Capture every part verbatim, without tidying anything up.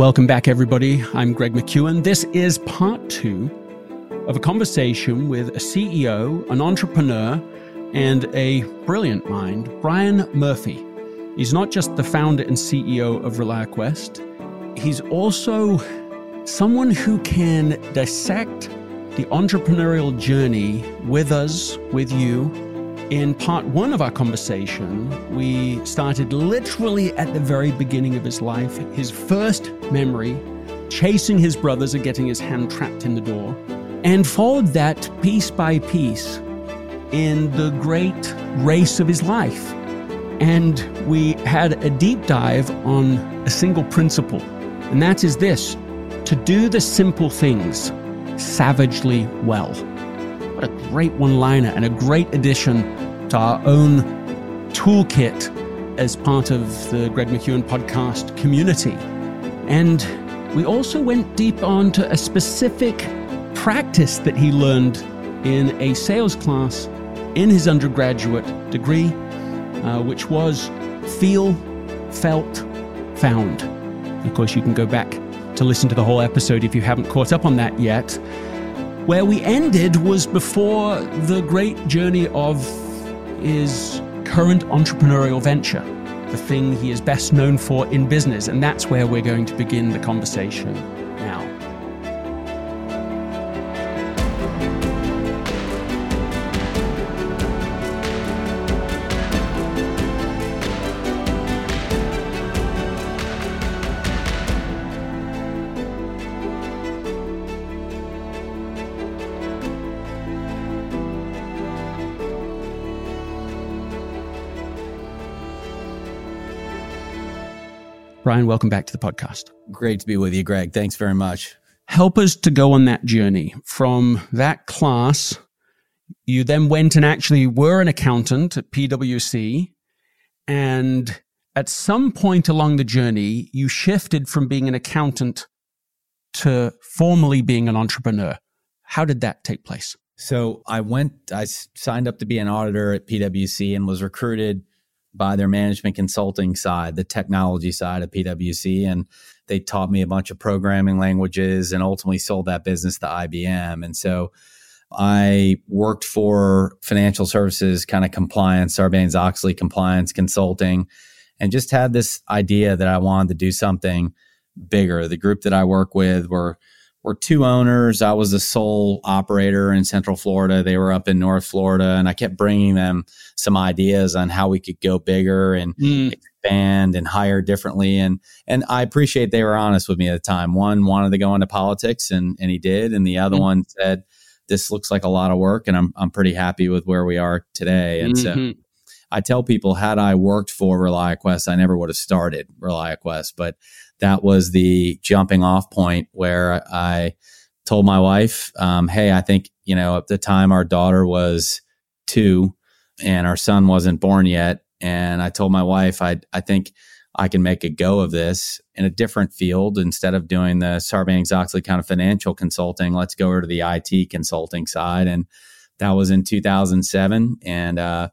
Welcome back, everybody. I'm Greg McKeown. This is part two of a conversation with a C E O, an entrepreneur, and a brilliant mind, Brian Murphy. He's not just the founder and C E O of ReliaQuest, he's also someone who can dissect the entrepreneurial journey with us, with you. In part one of our conversation, we started literally at the very beginning of his life, his first memory, chasing his brothers and getting his hand trapped in the door, and followed that piece by piece in the great race of his life. And we had a deep dive on a single principle, and that is this: to do the simple things savagely well. What a great one-liner and a great addition to our own toolkit as part of the Greg McKeown podcast community. And we also went deep onto a specific practice that he learned in a sales class in his undergraduate degree, uh, which was feel, felt, found. Of course, you can go back to listen to the whole episode if you haven't caught up on that yet. Where we ended was before the great journey of his current entrepreneurial venture, the thing he is best known for in business, and that's where we're going to begin the conversation now. Brian, welcome back to the podcast. Great to be with you, Greg. Thanks very much. Help us to go on that journey from that class. You then went and actually were an accountant at P W C. And at some point along the journey, you shifted from being an accountant to formally being an entrepreneur. How did that take place? So I went, I signed up to be an auditor at P W C and was recruited by their management consulting side, the technology side of P W C. And they taught me a bunch of programming languages and ultimately sold that business to I B M. And so I worked for financial services kind of compliance, Sarbanes-Oxley compliance consulting, and just had this idea that I wanted to do something bigger. The group that I work with were, were two owners. I was the sole operator in Central Florida. They were up in North Florida, and I kept bringing them some ideas on how we could go bigger and mm. expand and hire differently. And and I appreciate they were honest with me at the time. One wanted to go into politics, and and he did. And the other mm. one said, "This looks like a lot of work, and I'm I'm pretty happy with where we are today." And mm-hmm. so I tell people, had I worked for ReliaQuest, I never would have started ReliaQuest, but that was the jumping off point where I told my wife, um, hey, I think, you know, at the time our daughter was two and our son wasn't born yet. And I told my wife, I I think I can make a go of this in a different field. Instead of doing the Sarbanes-Oxley kind of financial consulting, let's go over to the I T consulting side. And that was in two thousand seven. And uh,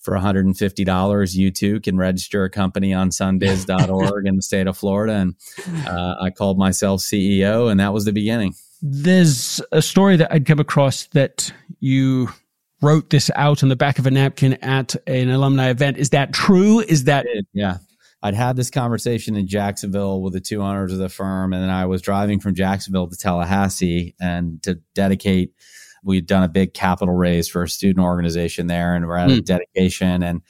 for one hundred fifty dollars, you too can register a company on sunbiz dot org in the state of Florida. And uh, I called myself C E O, and that was the beginning. There's a story that I'd come across that you wrote this out on the back of a napkin at an alumni event. Is that true? Is that it? Yeah. I'd had this conversation in Jacksonville with the two owners of the firm, and then I was driving from Jacksonville to Tallahassee and to dedicate. We'd done a big capital raise for a student organization there, and we're at mm. a dedication. And,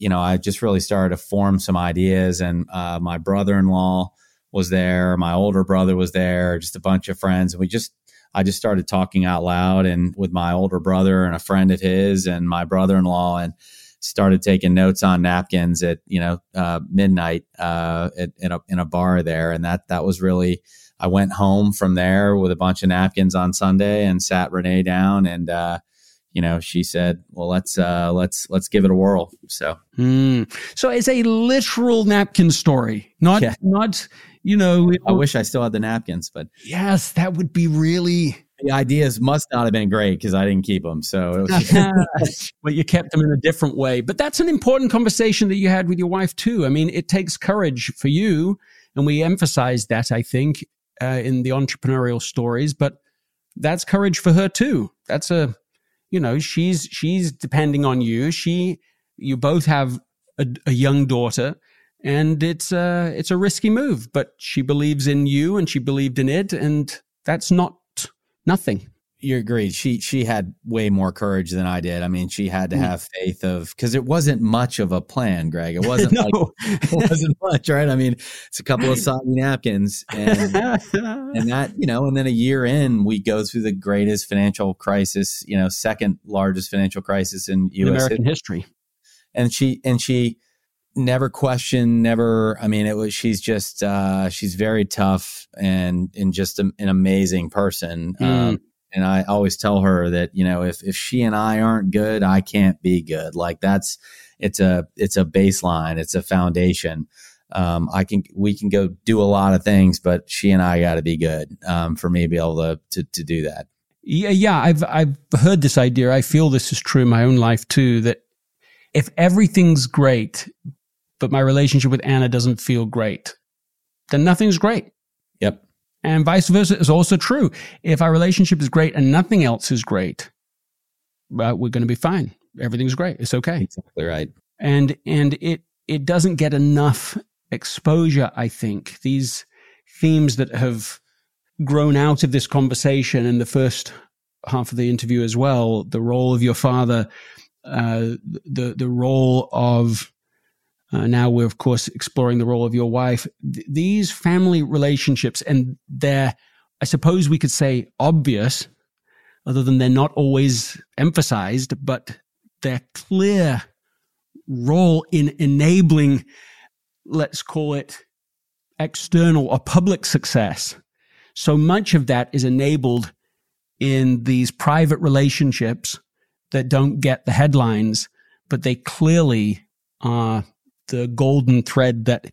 you know, I just really started to form some ideas. And uh, my brother-in-law was there. My older brother was there, just a bunch of friends. And we just, I just started talking out loud and with my older brother and a friend of his and my brother-in-law, and started taking notes on napkins at, you know, uh, midnight uh, at, in, a, in a bar there. And that, that was really, I went home from there with a bunch of napkins on Sunday and sat Renee down, and uh, you know, she said, "Well, let's uh, let's let's give it a whirl." So, mm. so it's a literal napkin story, not yeah. not you know. I wish I still had the napkins, but yes, that would be really. The ideas must not have been great because I didn't keep them. So, it was- but you kept them in a different way. But that's an important conversation that you had with your wife too. I mean, it takes courage for you. And we emphasize that, I think, uh, in the entrepreneurial stories, but that's courage for her too. That's a, you know, she's, she's depending on you. She, you both have a, a young daughter, and it's a, it's a risky move, but she believes in you and she believed in it. And that's not nothing. You agreed. She she had way more courage than I did. I mean, she had to have faith of, because it wasn't much of a plan, Greg. It wasn't no. like it wasn't much, right? I mean, it's a couple of soggy napkins, and and that, you know. And then a year in, we go through the greatest financial crisis, you know, second largest financial crisis in U S American history. history. And she and she never questioned, never. I mean, it was. She's just uh, she's very tough and and just a, an amazing person. Mm. Um, And I always tell her that, you know, if, if she and I aren't good, I can't be good. Like that's, it's a, it's a baseline. It's a foundation. Um, I can, we can go do a lot of things, but she and I got to be good, um, for me to be able to, to, to do that. Yeah. Yeah. I've, I've heard this idea. I feel this is true in my own life too, that if everything's great, but my relationship with Anna doesn't feel great, then nothing's great. Yep. And vice versa is also true. If our relationship is great and nothing else is great, well, we're going to be fine. Everything's great. It's okay. Exactly right. And and it it doesn't get enough exposure, I think. These themes that have grown out of this conversation in the first half of the interview as well, the role of your father, uh, the, the role of... Uh, now we're, of course, exploring the role of your wife. Th- these family relationships, and they're, I suppose we could say, obvious, other than they're not always emphasized, but their clear role in enabling, let's call it, external or public success. So much of that is enabled in these private relationships that don't get the headlines, but they clearly are the golden thread that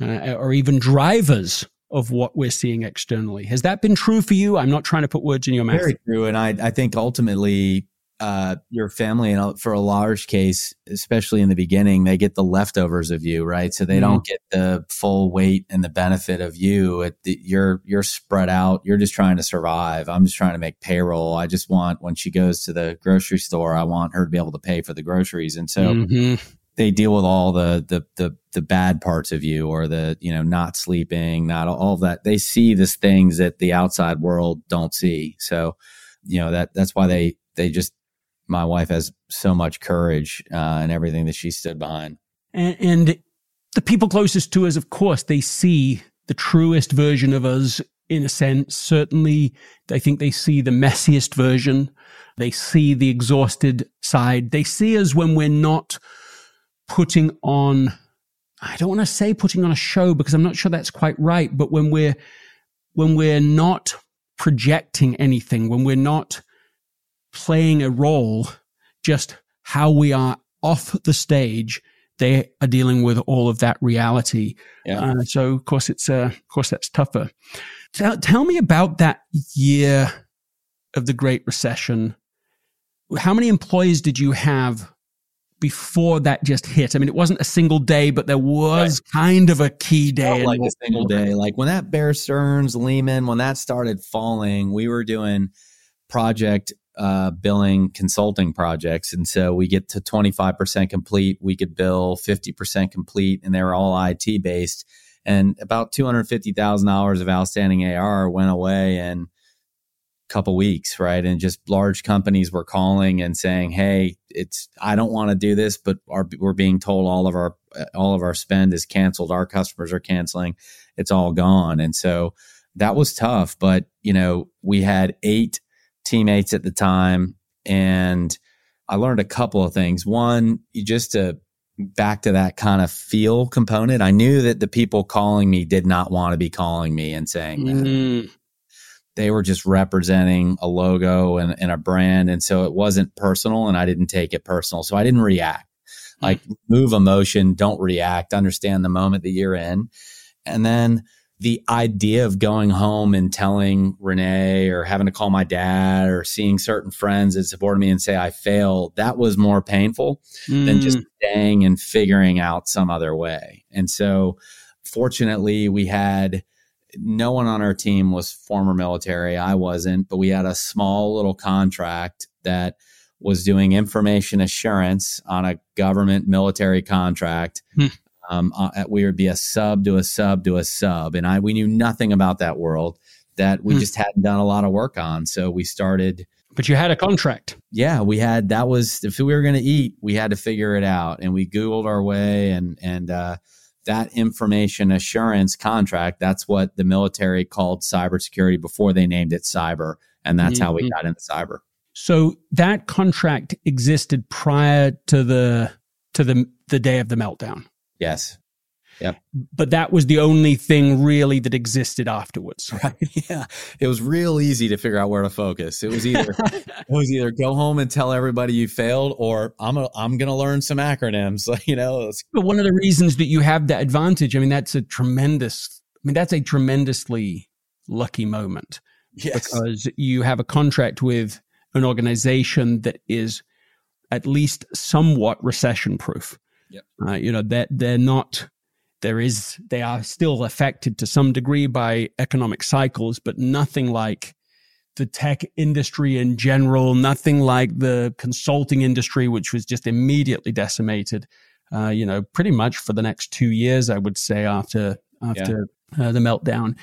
uh, or even drivers of what we're seeing externally. Has that been true for you? I'm not trying to put words in your mouth. Very true. And I, I think ultimately uh, your family, and for a large case, especially in the beginning, they get the leftovers of you, right? So they mm-hmm. don't get the full weight and the benefit of you. It, the, you're, you're spread out. You're just trying to survive. I'm just trying to make payroll. I just want, when she goes to the grocery store, I want her to be able to pay for the groceries. And so... Mm-hmm. They deal with all the, the the the bad parts of you, or the, you know, not sleeping, not all of that. They see these things that the outside world don't see. So, you know, that that's why they they just my wife has so much courage uh, and everything that she stood behind. And, and the people closest to us, of course, they see the truest version of us. In a sense, certainly, I think they see the messiest version. They see the exhausted side. They see us when we're not putting on, I don't want to say putting on a show, because I'm not sure that's quite right, but when we're, when we're not projecting anything, when we're not playing a role, just how we are off the stage, they are dealing with all of that reality. Yeah. Uh, so of course it's, uh, of course that's tougher. Tell, tell me about that year of the Great Recession. How many employees did you have before that just hit? I mean, it wasn't a single day, but there was right. kind of a key day. Like a single day. Like when that Bear Stearns, Lehman, when that started falling, we were doing project uh, billing consulting projects. And so we get to twenty-five percent complete, we could bill fifty percent complete, and they were all I T based. And about two hundred fifty thousand dollars of outstanding A R went away in a couple weeks, right? And just large companies were calling and saying, hey, it's, I don't want to do this, but our, we're being told all of our, all of our spend is canceled. Our customers are canceling. It's all gone. And so that was tough, but you know, we had eight teammates at the time, and I learned a couple of things. One, you just to back to that kind of feel component. I knew that the people calling me did not want to be calling me and saying mm. that. They were just representing a logo and, and a brand. And so it wasn't personal, and I didn't take it personal. So I didn't react. Like move emotion, don't react, understand the moment that you're in. And then the idea of going home and telling Renee, or having to call my dad, or seeing certain friends that supported me and say I failed, that was more painful mm. than just staying and figuring out some other way. And so Fortunately, we had no one on our team was former military. I wasn't, but we had a small little contract that was doing information assurance on a government military contract. Hmm. Um, uh, we would be a sub to a sub to a sub. And I, we knew nothing about that world that we hmm. just hadn't done a lot of work on. So we started. But you had a contract. Yeah, we had, that was, if we were going to eat, we had to figure it out. And we Googled our way and, and, uh, that information assurance contract, that's what the military called cybersecurity before they named it cyber. And that's mm-hmm. how we got into cyber. So that contract existed prior to the to the the day of the meltdown. Yes. Yep. But that was the only thing really that existed afterwards. Right. Yeah. It was real easy to figure out where to focus. It was either it was either go home and tell everybody you failed, or I'm a, I'm going to learn some acronyms. Like, you know, it's- but one of the reasons that you have that advantage, I mean, that's a tremendous, I mean, that's a tremendously lucky moment. Yes. Because you have a contract with an organization that is at least somewhat recession proof. Yep. Uh, you know, that they're, they're not. There is, they are still affected to some degree by economic cycles, but nothing like the tech industry in general, nothing like the consulting industry, which was just immediately decimated, uh, you know, pretty much for the next two years, I would say, after after yeah. uh, the meltdown.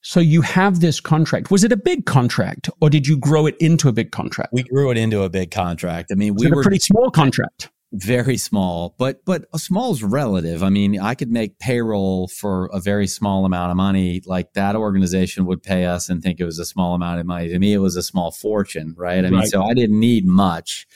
So you have this contract. Was it a big contract, or did you grow it into a big contract? We grew it into a big contract. I mean, we so were a pretty small contract. Very small, but but small is relative. I mean, I could make payroll for a very small amount of money. Like, that organization would pay us and think it was a small amount of money. To me, it was a small fortune, right? I right. mean, so I didn't need much.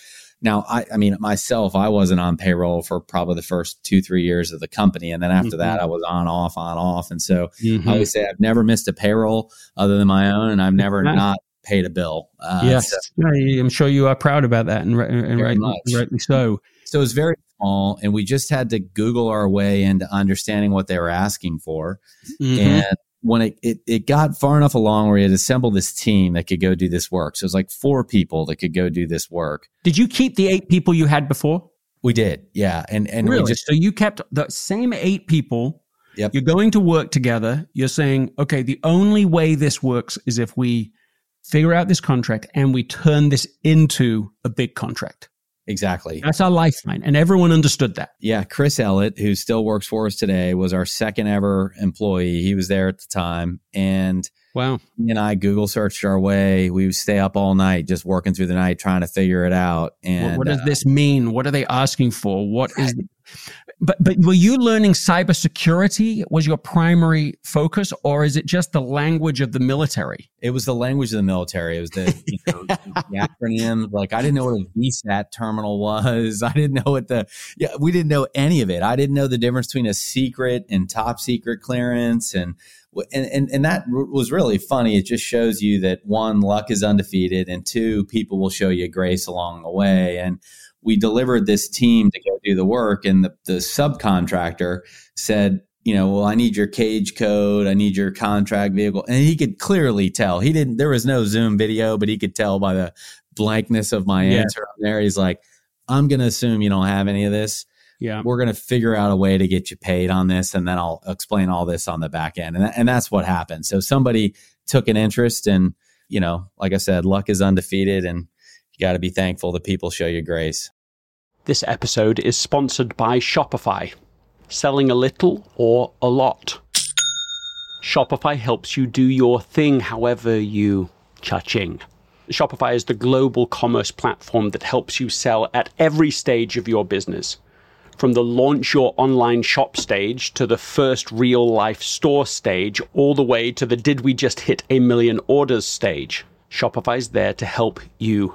Now, I, I mean, myself, I wasn't on payroll for probably the first two, three years of the company. And then after mm-hmm. that, I was on, off, on, off. And so mm-hmm. I always say I've never missed a payroll other than my own, and I've never nice. not paid a bill. Uh, yes, so. I'm sure you are proud about that, and, and right, rightly so. So it was very small, and we just had to Google our way into understanding what they were asking for. Mm-hmm. And when it, it, it got far enough along where we had assembled this team that could go do this work. So it was like four people that could go do this work. Did you keep the eight people you had before? We did, yeah. And and really? we just so you kept the same eight people. Yep. You're going to work together. You're saying, okay, the only way this works is if we figure out this contract and we turn this into a big contract. Exactly. That's our lifeline. And everyone understood that. Yeah. Chris Ellett, who still works for us today, was our second ever employee. He was there at the time. And wow. he and I Google searched our way. We would stay up all night, just working through the night, trying to figure it out. And what, what does uh, this mean? What are they asking for? What is, but, but were you learning cybersecurity was your primary focus, or is it just the language of the military? It was the language of the military. It was the, you know, the acronyms. Like, I didn't know what a V SAT terminal was. I didn't know what the, yeah, we didn't know any of it. I didn't know the difference between a secret and top secret clearance. And, And, and and that was really funny. It just shows you that, one, luck is undefeated, and two, people will show you grace along the way. And we delivered this team to go do the work, and the, the subcontractor said, you know, well, I need your cage code. I need your contract vehicle. And he could clearly tell. He didn't, there was no Zoom video, but he could tell by the blankness of my yeah. answer on there. He's like, I'm going to assume you don't have any of this. Yeah, we're going to figure out a way to get you paid on this, and then I'll explain all this on the back end. And, th- and that's what happened. So somebody took an interest, and, you know, like I said, luck is undefeated, and you got to be thankful that people show you grace. This episode is sponsored by Shopify. Selling a little or a lot, Shopify helps you do your thing however you cha-ching. Shopify is the global commerce platform that helps you sell at every stage of your business. From the launch your online shop stage to the first real life store stage, all the way to the did we just hit a million orders stage, Shopify's there to help you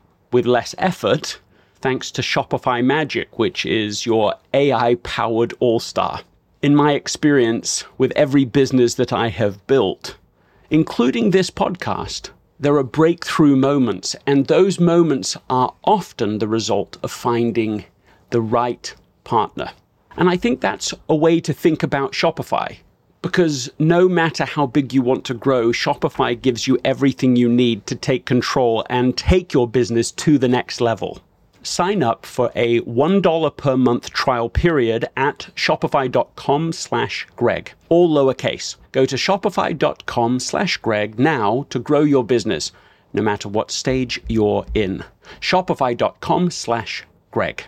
with less effort thanks to Shopify Magic, which is your A I-powered all-star. in my experience with every business that I have built, including this podcast, there are breakthrough moments, and those moments are often the result of finding the right partner. And I think that's a way to think about Shopify, because no matter how big you want to grow, Shopify gives you everything you need to take control and take your business to the next level. Sign up for a one dollar per month trial period at shopify.com slash Greg, all lowercase. Go to shopify.com slash Greg now to grow your business, no matter what stage you're in. Shopify.com slash Greg.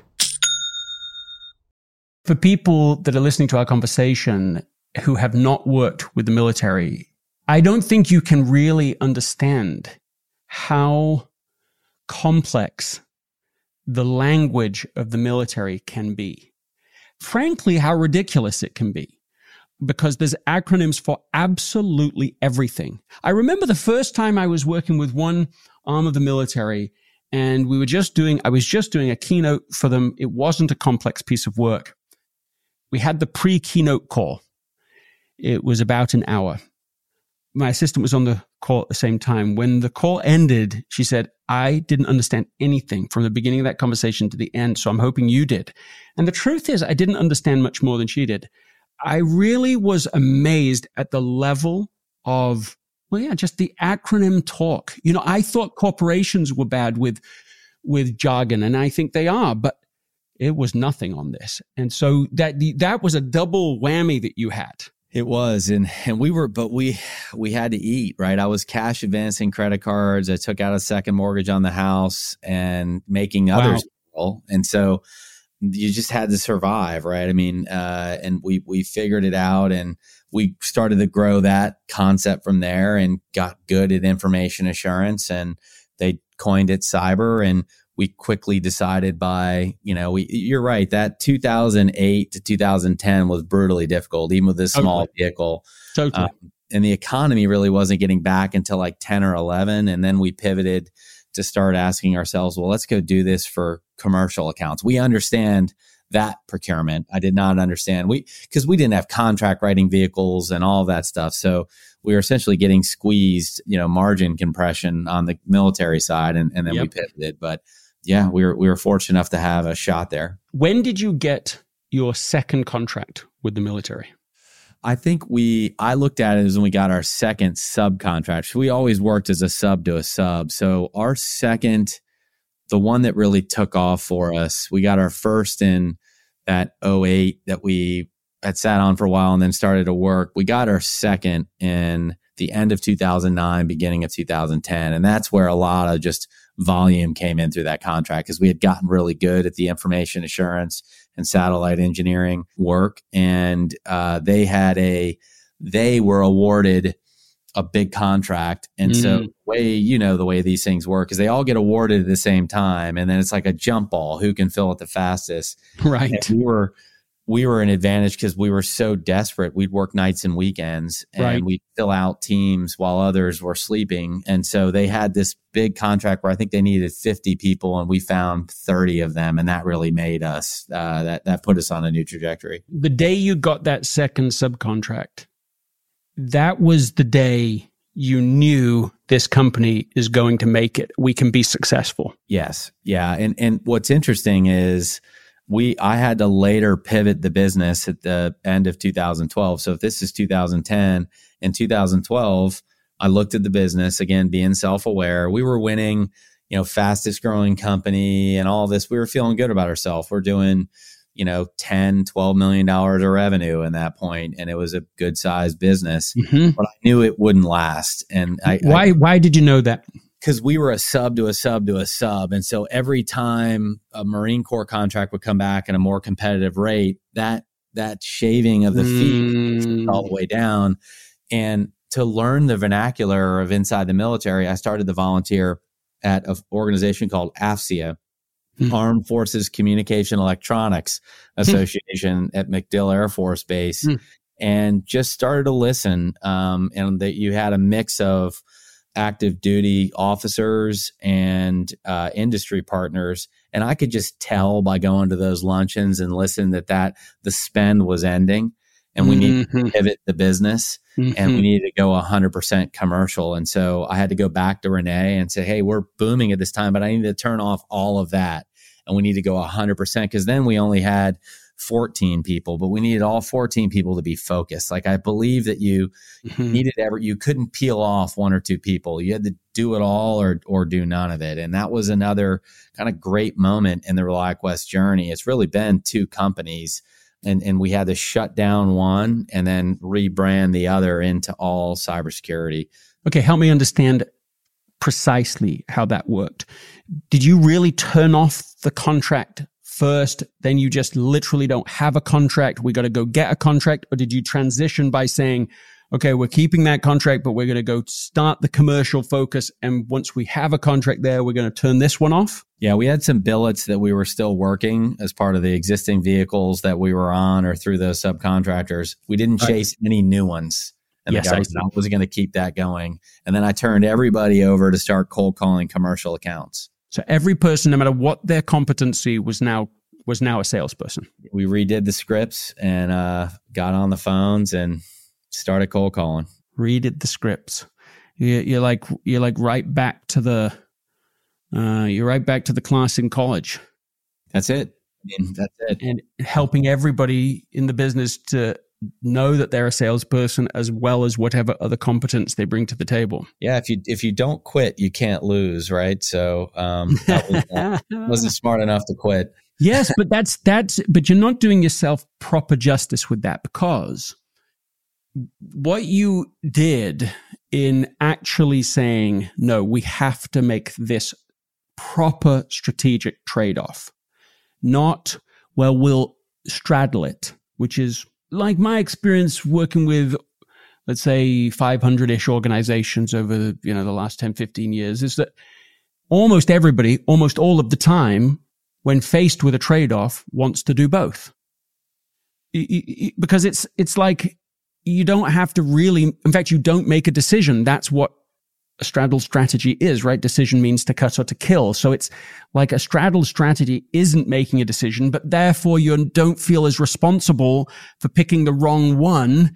For people that are listening to our conversation who have not worked with the military, I don't think you can really understand how complex the language of the military can be. Frankly, how ridiculous it can be, because there's acronyms for absolutely everything. I remember the first time I was working with one arm of the military, and we were just doing, I was just doing a keynote for them. It wasn't a complex piece of work. We had the pre-keynote call. It was about an hour. My assistant was on the call at the same time. When the call ended, she said, I didn't understand anything from the beginning of that conversation to the end, so I'm hoping you did. And the truth is, I didn't understand much more than she did. I really was amazed at the level of, well, yeah, just the acronym talk. You know, I thought corporations were bad with, with jargon, and I think they are, but it was nothing on this. And so that that was a double whammy that you had. It was, and and we were, but we we had to eat, right? I was cash advancing credit cards. I took out a second mortgage on the house and making wow. others deal. And so you just had to survive, right? I mean, uh, and we we figured it out, and we started to grow that concept from there, and got good at information assurance, and they coined it cyber, and we quickly decided by, you know, we, you're right, that two thousand eight to two thousand ten was brutally difficult, even with this totally. small vehicle. Totally. Um, and the economy really wasn't getting back until like ten or eleven. And then we pivoted to start asking ourselves, well, let's go do this for commercial accounts. We understand that procurement. I did not understand. We, because we didn't have contract writing vehicles and all that stuff. So we were essentially getting squeezed, you know, margin compression on the military side. And, and then yep. we pivoted, but yeah, we were we were fortunate enough to have a shot there. When did you get your second contract with the military? I think we, I looked at it as when we got our second subcontract. We always worked as a sub to a sub. So our second, the one that really took off for us, we got our first in that oh eight that we had sat on for a while and then started to work. We got our second in the end of two thousand nine, beginning of two thousand ten. And that's where a lot of just volume came in through that contract, because we had gotten really good at the information assurance and satellite engineering work. And uh, they had a, they were awarded a big contract. And mm-hmm. so the way, you know, the way these things work is they all get awarded at the same time. And then it's like a jump ball, who can fill it the fastest. Right. And we were, we were an advantage because we were so desperate. We'd work nights and weekends, and right. we'd fill out teams while others were sleeping. And so they had this big contract where I think they needed fifty people, and we found thirty of them. And that really made us, uh, that, that put us on a new trajectory. The day you got that second subcontract, that was the day you knew this company is going to make it. We can be successful. Yes. Yeah. And, and what's interesting is, We, I had to later pivot the business at the end of two thousand twelve. So if this is two thousand ten, in two thousand twelve, I looked at the business again, being self-aware. We were winning, you know, fastest growing company and all this. We were feeling good about ourselves. We're doing, you know, ten, twelve million dollars of revenue at that point, and it was a good sized business, mm-hmm. but I knew it wouldn't last. And I, why, I, why did you know that? Because we were a sub to a sub to a sub. And so every time a Marine Corps contract would come back at a more competitive rate, that that shaving of the feet mm. all the way down. And to learn the vernacular of inside the military, I started to volunteer at an organization called AFSIA, mm. Armed Forces Communication Electronics Association at MacDill Air Force Base, mm. and just started to listen. Um, and that you had a mix of active duty officers and uh, industry partners. And I could just tell by going to those luncheons and listen that, that the spend was ending. and we mm-hmm. needed to pivot the business mm-hmm. and we needed to go one hundred percent commercial. And so I had to go back to Renee and say, hey, we're booming at this time, but I need to turn off all of that. And we need to go one hundred percent because then we only had fourteen people, but we needed all fourteen people to be focused. Like I believe that you mm-hmm. needed ever, you couldn't peel off one or two people. You had to do it all or or do none of it. And that was another kind of great moment in the ReliaQuest journey. It's really been two companies and, and we had to shut down one and then rebrand the other into all cybersecurity. Okay. Help me understand precisely how that worked. Did you really turn off the contract first, then you just literally don't have a contract, we got to go get a contract? Or did you transition by saying, okay, we're keeping that contract, but we're going to go start the commercial focus, and once we have a contract there, we're going to turn this one off? Yeah, we had some billets that we were still working as part of the existing vehicles that we were on or through those subcontractors. We didn't chase right. any new ones. And yes, the guy was, was going to keep that going. And then I turned everybody over to start cold calling commercial accounts. So every person, no matter what their competency, was now was now a salesperson. We redid the scripts and uh, got on the phones and started cold calling. Redid the scripts. You, you're like you're like right back to the uh, you're right back to the class in college. That's it. I mean, that's it. And helping everybody in the business to know that they're a salesperson as well as whatever other competence they bring to the table. Yeah. If you, if you don't quit, you can't lose. Right. So, um, that was, uh, wasn't smart enough to quit. Yes, but that's, that's, but you're not doing yourself proper justice with that, because what you did in actually saying, no, we have to make this proper strategic trade-off, not, well, we'll straddle it, which is, like my experience working with, let's say, five hundred-ish organizations over, you know, the last ten, fifteen years, is that almost everybody, almost all of the time, when faced with a trade-off, wants to do both. Because it's it's like you don't have to really, in fact, you don't make a decision. That's what a straddle strategy is, right? Decision means to cut or to kill. So it's like a straddle strategy isn't making a decision, but therefore you don't feel as responsible for picking the wrong one.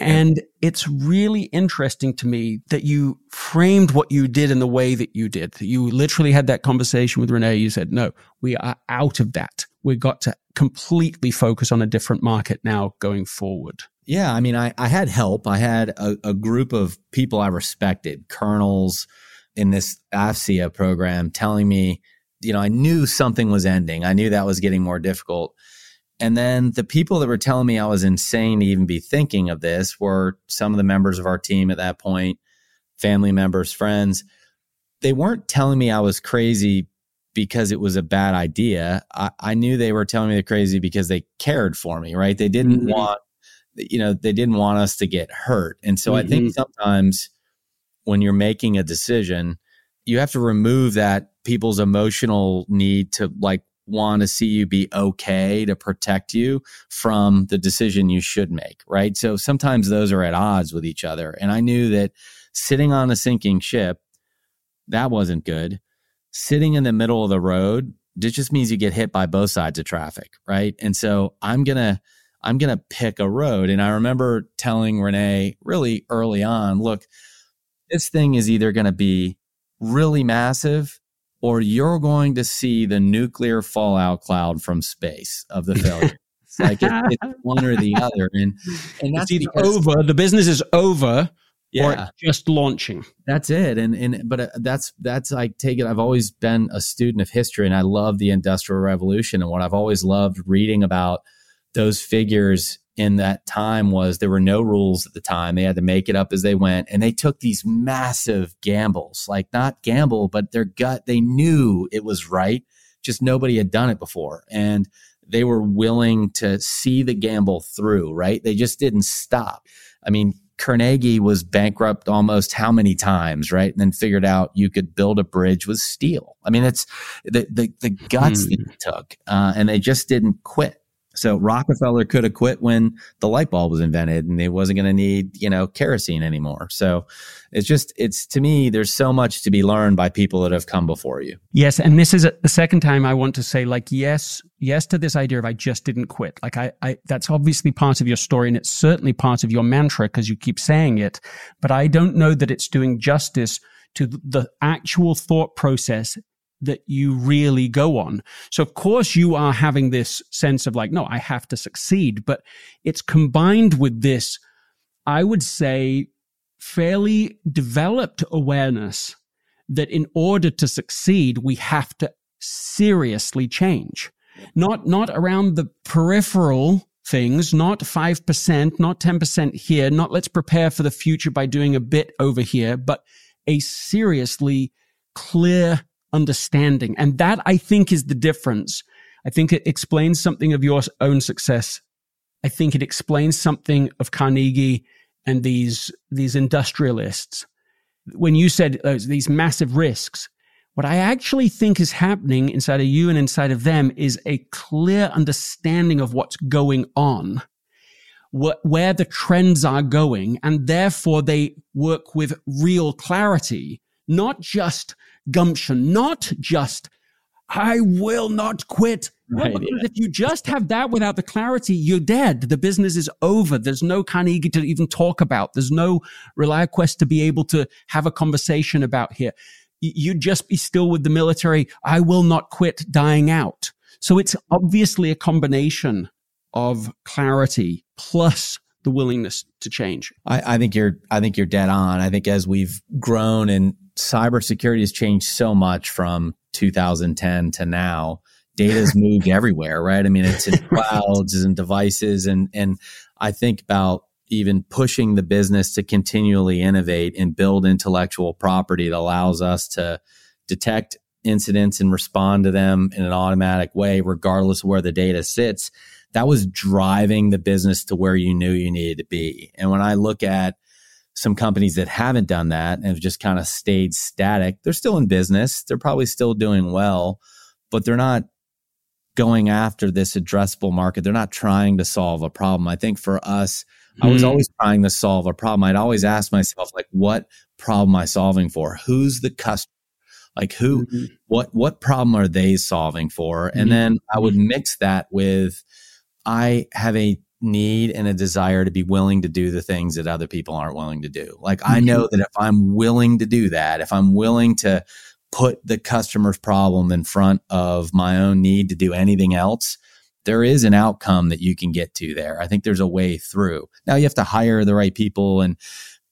And it's really interesting to me that you framed what you did in the way that you did. That you literally had that conversation with Renee. You said, no, we are out of that. We've got to completely focus on a different market now going forward. Yeah, I mean, I, I had help. I had a, a group of people I respected, colonels in this AFSIA program, telling me, you know, I knew something was ending. I knew that was getting more difficult. And then the people that were telling me I was insane to even be thinking of this were some of the members of our team at that point, family members, friends. They weren't telling me I was crazy because it was a bad idea. I, I knew they were telling me they're crazy because they cared for me, right? They didn't mm-hmm. want... you know, they didn't want us to get hurt. And so mm-hmm. I think sometimes when you're making a decision, you have to remove that people's emotional need to like want to see you be okay to protect you from the decision you should make, right? So sometimes those are at odds with each other. And I knew that sitting on a sinking ship, that wasn't good. Sitting in the middle of the road, it just means you get hit by both sides of traffic, right? And so I'm going to I'm going to pick a road. And I remember telling Renee really early on, look, this thing is either going to be really massive or you're going to see the nuclear fallout cloud from space of the failure. It's like it, it's one or the other. And, and that's it's either over, the business is over, yeah, or it's just launching. That's it. And, and, but that's, that's, I take it. I've always been a student of history and I love the Industrial Revolution. And what I've always loved reading about those figures in that time was there were no rules at the time. They had to make it up as they went. And they took these massive gambles, like not gamble, but their gut, they knew it was right. Just nobody had done it before. And they were willing to see the gamble through, right? They just didn't stop. I mean, Carnegie was bankrupt almost how many times, right? And then figured out you could build a bridge with steel. I mean, it's the, the, the guts mm. that it took, uh, and they just didn't quit. So Rockefeller could have quit when the light bulb was invented and they wasn't going to need, you know, kerosene anymore. So it's just, it's to me, there's so much to be learned by people that have come before you. Yes. And this is a, the second time I want to say like, yes, yes to this idea of I just didn't quit. Like I, I that's obviously part of your story and it's certainly part of your mantra because you keep saying it, but I don't know that it's doing justice to the actual thought process that you really go on. So of course you are having this sense of like, no, I have to succeed, but it's combined with this, I would say, fairly developed awareness that in order to succeed, we have to seriously change, not, not around the peripheral things, not five percent, not ten percent here, not let's prepare for the future by doing a bit over here, but a seriously clear understanding. And that I think is the difference. I think it explains something of your own success. I think it explains something of Carnegie and these, these industrialists. When you said oh, these massive risks, what I actually think is happening inside of you and inside of them is a clear understanding of what's going on, wh- where the trends are going, and therefore they work with real clarity, not just gumption, not just, I will not quit. Right, yeah. If you just have that without the clarity, you're dead. The business is over. There's no Carnegie to even talk about. There's no ReliaQuest to be able to have a conversation about here. You'd just be still with the military, I will not quit, dying out. So it's obviously a combination of clarity plus the willingness to change. I, I think you're, I think you're dead on. I think as we've grown and cybersecurity has changed so much from two thousand ten to now, data's moved everywhere, right? I mean, it's in clouds and devices. And, and I think about even pushing the business to continually innovate and build intellectual property that allows us to detect incidents and respond to them in an automatic way, regardless of where the data sits. That was driving the business to where you knew you needed to be. And when I look at some companies that haven't done that and have just kind of stayed static, they're still in business. They're probably still doing well, but they're not going after this addressable market. They're not trying to solve a problem. I think for us, mm-hmm. I was always trying to solve a problem. I'd always ask myself, like, what problem am I solving for? Who's the customer? Like who, mm-hmm. what, what problem are they solving for? And mm-hmm. then I would mix that with, I have a need and a desire to be willing to do the things that other people aren't willing to do. Like I know that if I'm willing to do that, if I'm willing to put the customer's problem in front of my own need to do anything else, there is an outcome that you can get to there. I think there's a way through. Now you have to hire the right people and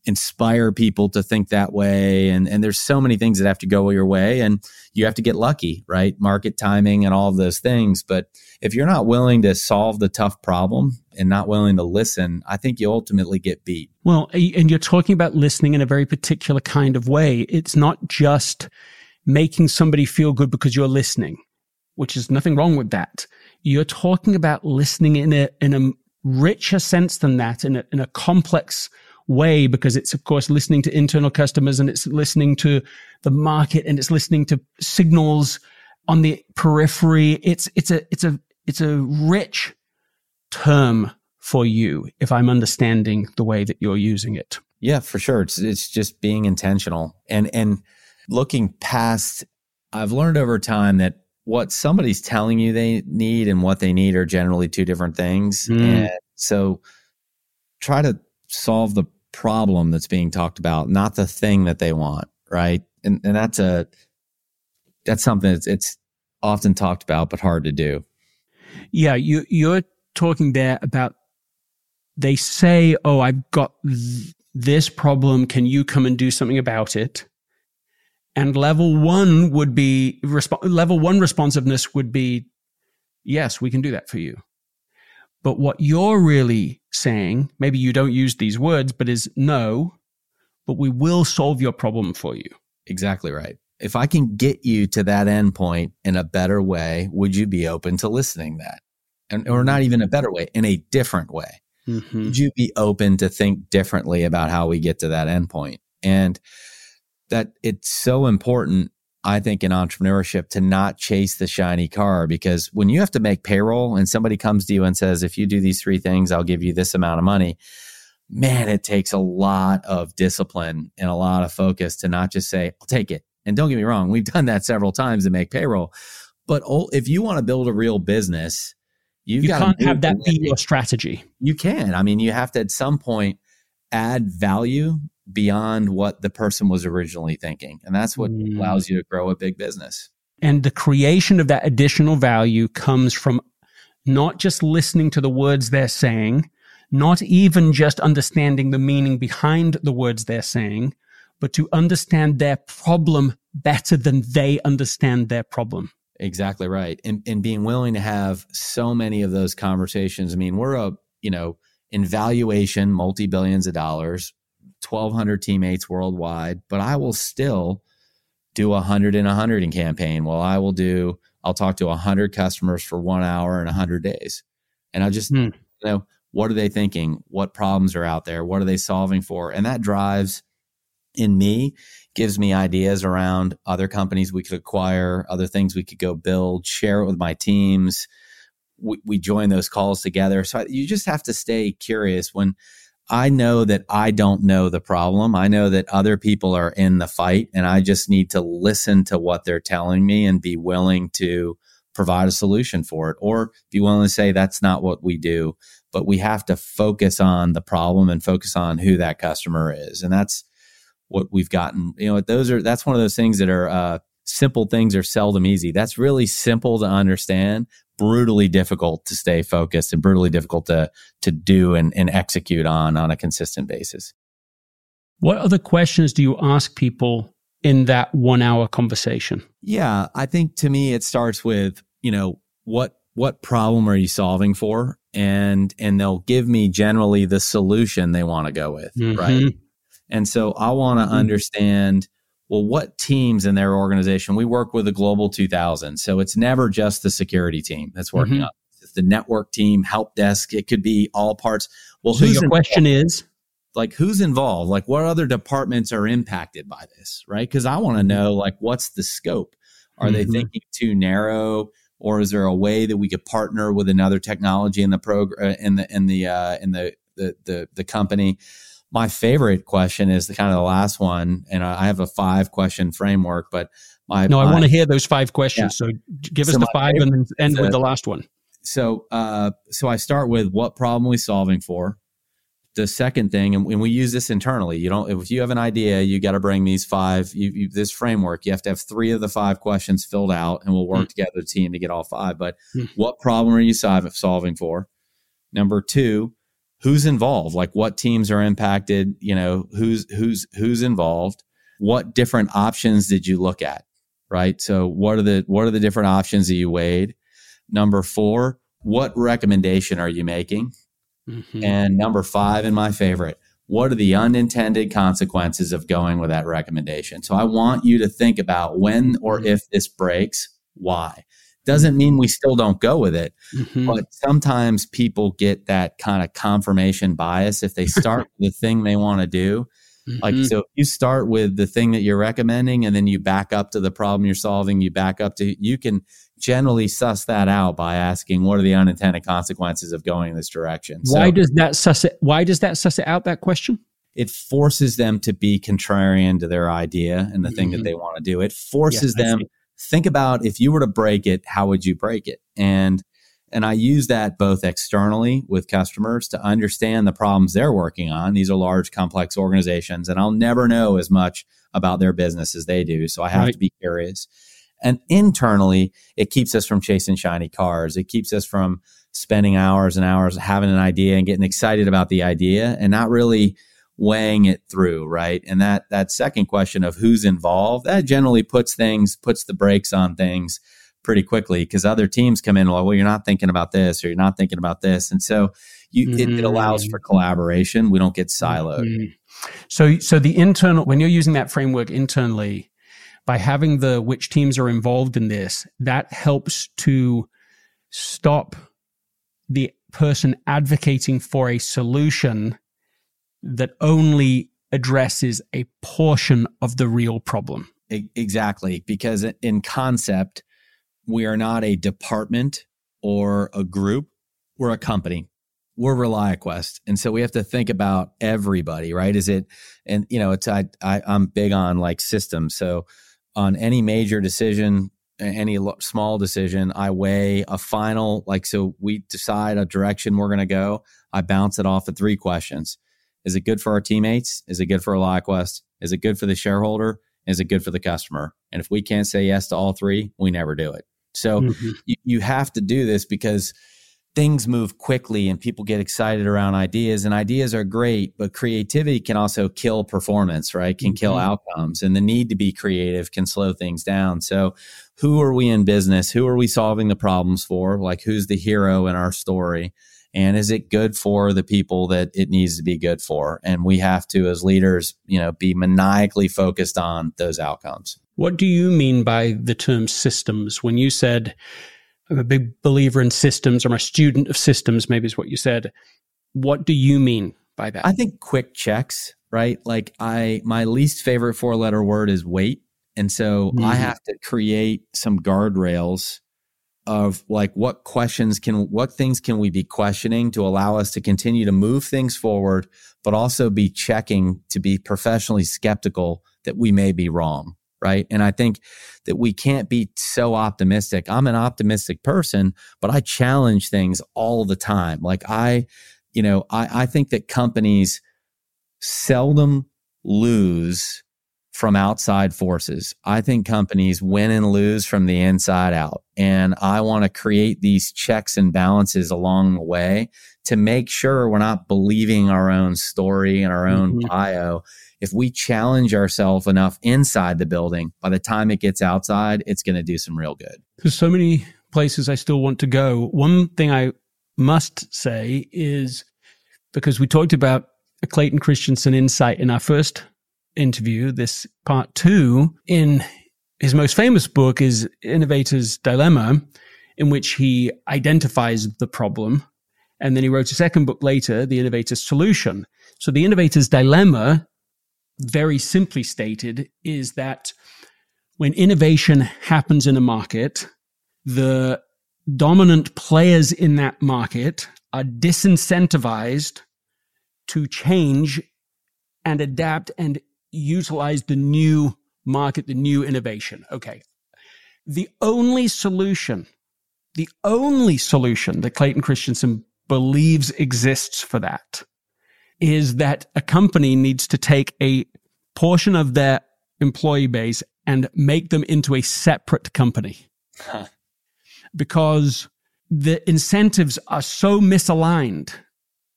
inspire people to think that way. And, and there's so many things that have to go your way and you have to get lucky, right? Market timing and all of those things. But if you're not willing to solve the tough problem and not willing to listen, I think you ultimately get beat. Well, and you're talking about listening in a very particular kind of way. It's not just making somebody feel good because you're listening, which is nothing wrong with that. You're talking about listening in a, in a richer sense than that, in a, in a complex way, because it's, of course, listening to internal customers and it's listening to the market and it's listening to signals on the periphery. It's, it's a, it's a, it's a rich term for you, if I'm understanding the way that you're using it. Yeah, for sure. It's, it's just being intentional and, and looking past. I've learned over time that what somebody's telling you they need and what they need are generally two different things. Mm. And so try to solve the problem that's being talked about, not the thing that they want, right? And and that's a that's something that's it's often talked about but hard to do. Yeah, you you're talking there about they say, "Oh, I've got th- this problem. Can you come and do something about it?" And level one would be resp- level one responsiveness would be, "Yes, we can do that for you." But what you're really saying, maybe you don't use these words, but is no, but we will solve your problem for you. Exactly right. If I can get you to that endpoint in a better way, would you be open to listening to that? And or not even a better way, in a different way. Mm-hmm. Would you be open to think differently about how we get to that endpoint? And that it's so important I think, in entrepreneurship to not chase the shiny car, because when you have to make payroll and somebody comes to you and says, if you do these three things, I'll give you this amount of money, man, it takes a lot of discipline and a lot of focus to not just say, I'll take it. And don't get me wrong, we've done that several times to make payroll. But if you want to build a real business, you've you got can't to have that be your strategy. You can. I mean, you have to at some point add value beyond what the person was originally thinking. And that's what mm. allows you to grow a big business. And the creation of that additional value comes from not just listening to the words they're saying, not even just understanding the meaning behind the words they're saying, but to understand their problem better than they understand their problem. Exactly right. And and being willing to have so many of those conversations. I mean, we're a, you know, in valuation, multi-billions of dollars, twelve hundred teammates worldwide, but I will still do a hundred and a hundred in campaign. Well, I will do, I'll talk to a hundred customers for one hour and a hundred days. And I'll just, mm. you know, what are they thinking? What problems are out there? What are they solving for? And that drives in me, gives me ideas around other companies we could acquire, other things we could go build, share it with my teams. We, we join those calls together. So you just have to stay curious. When I know that I don't know the problem, I know that other people are in the fight, and I just need to listen to what they're telling me and be willing to provide a solution for it, or be willing to say, that's not what we do, but we have to focus on the problem and focus on who that customer is. And that's what we've gotten. You know, those are, that's one of those things that are uh, simple things are seldom easy. That's really simple to understand, brutally difficult to stay focused, and brutally difficult to to do and, and execute on on a consistent basis. What other questions do you ask people in that one hour conversation? Yeah, I think to me it starts with, you know, what what problem are you solving for? And and they'll give me generally the solution they want to go with, mm-hmm. right? And so I want to understand, well, what teams in their organization, we work with a global two thousand. So it's never just the security team that's working mm-hmm. up. It's the network team, help desk. It could be all parts. Well, so your question is, like, who's involved? Like, what other departments are impacted by this, right? Because I want to know, like, what's the scope? Are mm-hmm. they thinking too narrow, or is there a way that we could partner with another technology in the program, in the in the uh, in the the the, the company? My favorite question is the kind of the last one, and I have a five question framework, but my- No, I my, want to hear those five questions. Yeah. So give us so the five and then end with the last one. So uh, so I start with, what problem are we solving for? The second thing, and, and we use this internally, you don't, if you have an idea, you got to bring these five, you, you, this framework, you have to have three of the five questions filled out, and we'll work mm. together as a team to get all five. But mm. what problem are you solving for? Number two, who's involved? Like, what teams are impacted? You know, who's, who's, who's involved? What different options did you look at? Right. So what are the, what are the different options that you weighed? Number four, what recommendation are you making? Mm-hmm. And number five, and my favorite, what are the unintended consequences of going with that recommendation? So I want you to think about when or mm-hmm. if this breaks, why? Doesn't mean we still don't go with it, mm-hmm. but sometimes people get that kind of confirmation bias if they start with the thing they want to do. Mm-hmm. Like, so if you start with the thing that you're recommending and then you back up to the problem you're solving, you back up to, you can generally suss that out by asking, what are the unintended consequences of going in this direction? Why so, does that suss it? Why does that suss it out, that question? It forces them to be contrarian to their idea and the mm-hmm. thing that they want to do. It forces yeah, them. See. Think about, if you were to break it, how would you break it? And and I use that both externally with customers to understand the problems they're working on. These are large, complex organizations, and I'll never know as much about their business as they do. So I have right. to be curious. And internally, it keeps us from chasing shiny cars. It keeps us from spending hours and hours having an idea and getting excited about the idea and not really weighing it through, right? And that that second question of who's involved, that generally puts things, puts the brakes on things pretty quickly, because other teams come in like, well, you're not thinking about this, or you're not thinking about this. And so you, mm-hmm. it, it allows for collaboration. We don't get siloed. Mm-hmm. So, so the internal, when you're using that framework internally, by having the, which teams are involved in this, that helps to stop the person advocating for a solution that only addresses a portion of the real problem. Exactly. Because in concept, we are not a department or a group. We're a company. We're ReliaQuest. And so we have to think about everybody, right? Is it, and you know, it's, I, I, I'm big on like systems. So on any major decision, any small decision, I weigh a final, like, so we decide a direction we're going to go. I bounce it off of three questions. Is it good for our teammates? Is it good for ReliaQuest? Is it good for the shareholder? Is it good for the customer? And if we can't say yes to all three, we never do it. So mm-hmm. you, you have to do this because things move quickly and people get excited around ideas, and ideas are great, but creativity can also kill performance, right? Can mm-hmm. kill outcomes, and the need to be creative can slow things down. So who are we in business? Who are we solving the problems for? Like, who's the hero in our story? And is it good for the people that it needs to be good for? And we have to, as leaders, you know, be maniacally focused on those outcomes. What do you mean by the term systems? When you said, I'm a big believer in systems, I'm a student of systems, maybe is what you said. What do you mean by that? I think quick checks, right? Like I, my least favorite four-letter word is wait. And so mm-hmm. I have to create some guardrails of like what questions can, what things can we be questioning to allow us to continue to move things forward, but also be checking to be professionally skeptical that we may be wrong, right? And I think that we can't be so optimistic. I'm an optimistic person, but I challenge things all the time. Like I, you know, I, I think that companies seldom lose from outside forces. I think companies win and lose from the inside out. And I want to create these checks and balances along the way to make sure we're not believing our own story and our own mm-hmm. bio. If we challenge ourselves enough inside the building, by the time it gets outside, it's going to do some real good. There's so many places I still want to go. One thing I must say is, because we talked about a Clayton Christensen insight in our first interview, this part two in his most famous book is Innovator's Dilemma, in which he identifies the problem. And then he wrote a second book later, The Innovator's Solution. So the Innovator's Dilemma, very simply stated, is that when innovation happens in a market, the dominant players in that market are disincentivized to change and adapt and utilize the new market, the new innovation. Okay. The only solution, the only solution that Clayton Christensen believes exists for that is that a company needs to take a portion of their employee base and make them into a separate company. Huh. Because the incentives are so misaligned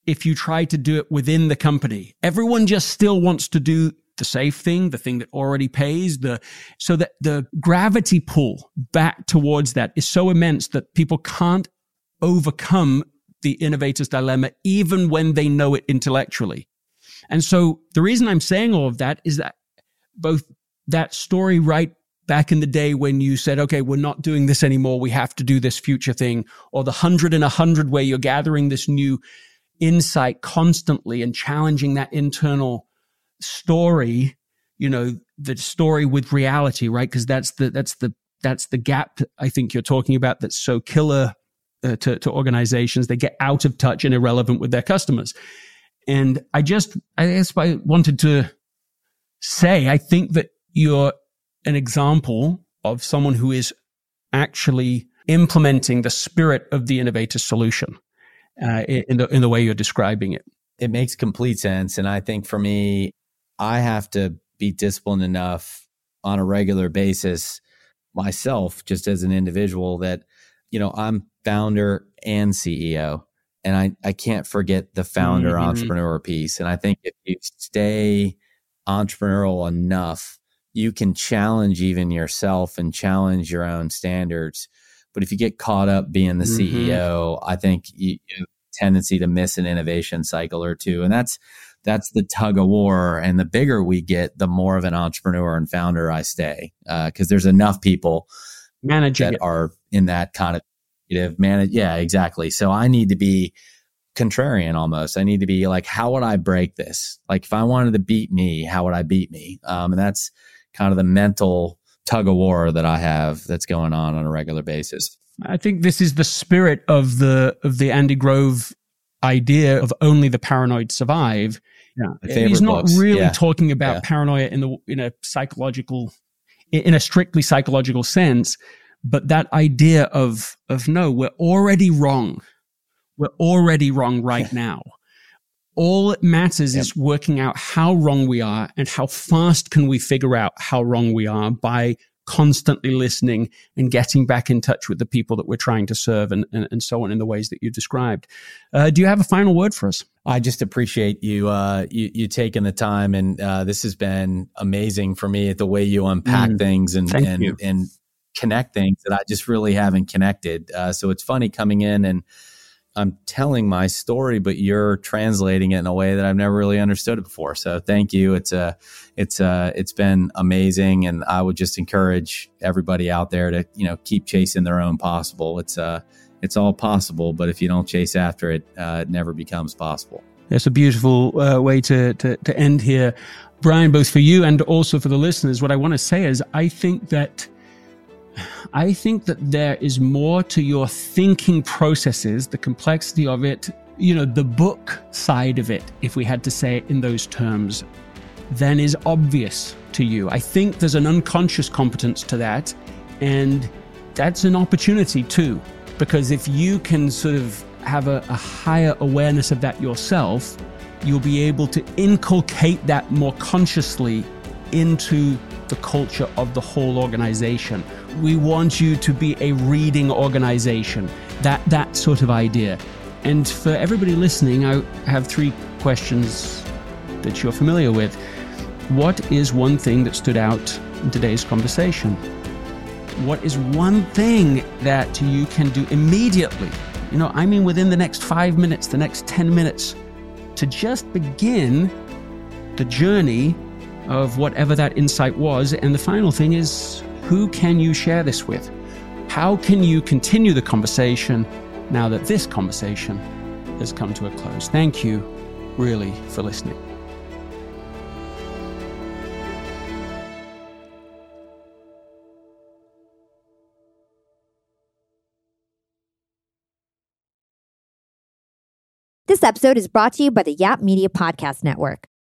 if you try to do it within the company. Everyone just still wants to do the safe thing, the thing that already pays, the so that the gravity pull back towards that is so immense that people can't overcome the innovator's dilemma, even when they know it intellectually. And so the reason I'm saying all of that is that both that story right back in the day when you said, okay, we're not doing this anymore, we have to do this future thing, or the hundred and a hundred where you're gathering this new insight constantly and challenging that internal story, you know, the story with reality, right? Because that's the that's the that's the gap I think you're talking about that's so killer uh, to, to organizations. They get out of touch and irrelevant with their customers. And I just I guess I wanted to say I think that you're an example of someone who is actually implementing the spirit of the innovator solution uh, in the in the way you're describing it. It makes complete sense. And I think for me, I have to be disciplined enough on a regular basis myself, just as an individual, that, you know, I'm founder and C E O, and I, I can't forget the founder mm-hmm. entrepreneur piece. And I think if you stay entrepreneurial enough, you can challenge even yourself and challenge your own standards. But if you get caught up being the mm-hmm. C E O, I think you, you tendency to miss an innovation cycle or two. And that's that's the tug of war. And the bigger we get, the more of an entrepreneur and founder I stay. Uh, because there's enough people managing that it. Are in that kind of you know, manage. Yeah, exactly. So I need to be contrarian almost. I need to be like, how would I break this? Like if I wanted to beat me, how would I beat me? Um, and that's kind of the mental tug of war that I have that's going on on a regular basis. I think this is the spirit of the of the Andy Grove idea of only the paranoid survive. Yeah, he's not books. really yeah. talking about yeah. paranoia in the in a psychological, in a strictly psychological sense, but that idea of of no, we're already wrong, we're already wrong right now. All it matters yep. is working out how wrong we are and how fast can we figure out how wrong we are by constantly listening and getting back in touch with the people that we're trying to serve and and, and so on in the ways that you described. Uh, do you have a final word for us? I just appreciate you uh, you, you taking the time, and uh, this has been amazing for me at the way you unpack mm, things and and, and and connect things that I just really haven't connected. Uh, so it's funny coming in and I'm telling my story, but you're translating it in a way that I've never really understood it before. So thank you. It's a, it's a, it's been amazing. And I would just encourage everybody out there to, you know, keep chasing their own possible. It's uh it's all possible, but if you don't chase after it, uh, it never becomes possible. It's a beautiful uh, way to, to, to end here, Brian, both for you and also for the listeners. What I want to say is I think that I think that there is more to your thinking processes, the complexity of it, you know, the book side of it, if we had to say it in those terms, than is obvious to you. I think there's an unconscious competence to that. And that's an opportunity too, because if you can sort of have a, a higher awareness of that yourself, you'll be able to inculcate that more consciously into the culture of the whole organization. We want you to be a reading organization, that that sort of idea. And for everybody listening, I have three questions that you're familiar with. What is one thing that stood out in today's conversation? What is one thing that you can do immediately? You know, I mean, within the next five minutes, the next ten minutes, to just begin the journey of whatever that insight was. And the final thing is, who can you share this with? How can you continue the conversation now that this conversation has come to a close? Thank you really for listening. This episode is brought to you by the Yap Media Podcast Network.